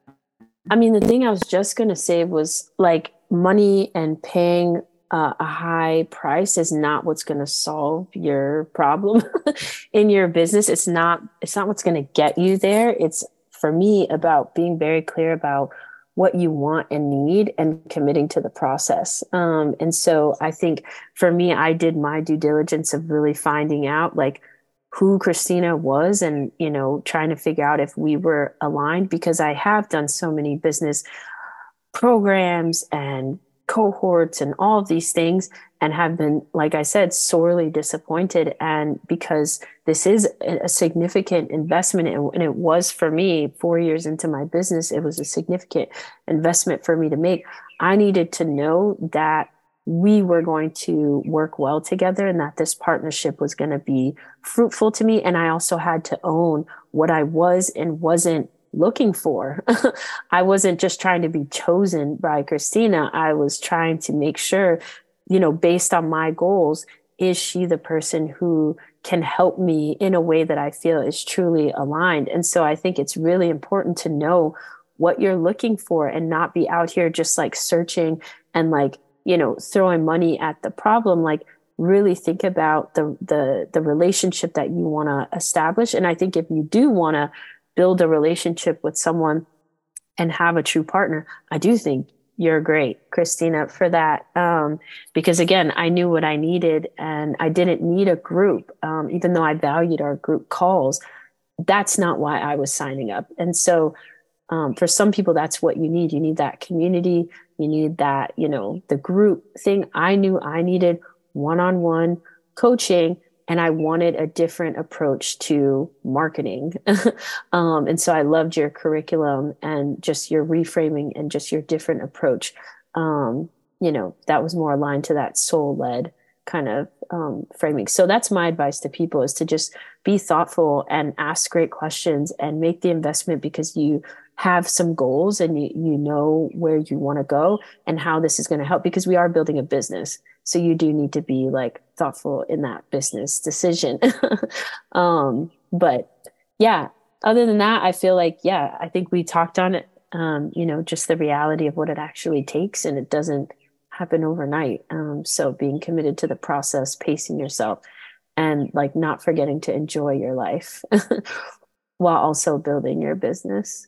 I mean, the thing I was just going to say was like money and paying Uh, a high price is not what's going to solve your problem in your business. It's not, it's not what's going to get you there. It's, for me, about being very clear about what you want and need and committing to the process. Um, and so I think for me, I did my due diligence of really finding out like who Christina was and, you know, trying to figure out if we were aligned, because I have done so many business programs and cohorts and all of these things, and have been, like I said, sorely disappointed. And because this is a significant investment, and it was for me four years into my business, it was a significant investment for me to make. I needed to know that we were going to work well together and that this partnership was going to be fruitful to me. And I also had to own what I was and wasn't looking for. I wasn't just trying to be chosen by Christina. I was trying to make sure, you know, based on my goals, is she the person who can help me in a way that I feel is truly aligned? And so I think it's really important to know what you're looking for and not be out here just like searching and like, you know, throwing money at the problem. Like, really think about the the the relationship that you want to establish. And I think if you do want to build a relationship with someone and have a true partner, I do think you're great, Christina, for that. Um, because again, I knew what I needed and I didn't need a group. Um, even though I valued our group calls, that's not why I was signing up. And so Um, for some people, that's what you need. You need that community. You need that, you know, the group thing. I knew I needed one-on-one coaching, and I wanted a different approach to marketing. um, and so I loved your curriculum and just your reframing and just your different approach. Um, you know, that was more aligned to that soul-led kind of um, framing. So that's my advice to people, is to just be thoughtful and ask great questions and make the investment, because you have some goals and you, you know where you want to go and how this is going to help, because we are building a business. So you do need to be like thoughtful in that business decision. um, but yeah, other than that, I feel like, yeah, I think we talked on it, um, you know, just the reality of what it actually takes, and it doesn't happen overnight. Um, so being committed to the process, pacing yourself, and like not forgetting to enjoy your life while also building your business.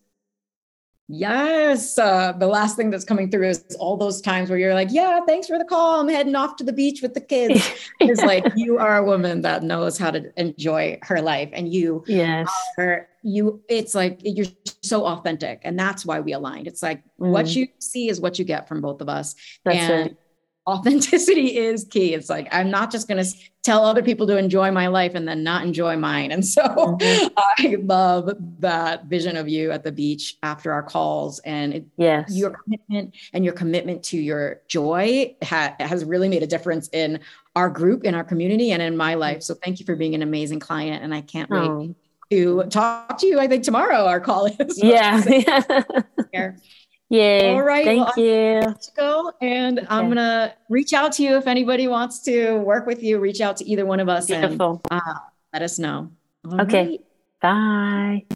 Yes. Uh, the last thing that's coming through is all those times where you're like, yeah, thanks for the call, I'm heading off to the beach with the kids. It's like, you are a woman that knows how to enjoy her life, and you, yes. are, you, it's like, you're so authentic, and that's why we aligned. It's like, mm. what you see is what you get from both of us. That's and it. Authenticity is key. It's like, I'm not just going to tell other people to enjoy my life and then not enjoy mine. And so mm-hmm. I love that vision of you at the beach after our calls, and it, yes. your commitment and your commitment to your joy ha- has really made a difference in our group, in our community, and in my life. So thank you for being an amazing client, and I can't oh. wait to talk to you. I think tomorrow our call is. Yeah. Yeah. All right. Thank well, you. Go, and okay. I'm going to reach out to you. If anybody wants to work with you, reach out to either one of us. Beautiful. and uh, let us know. All okay. Right. Bye.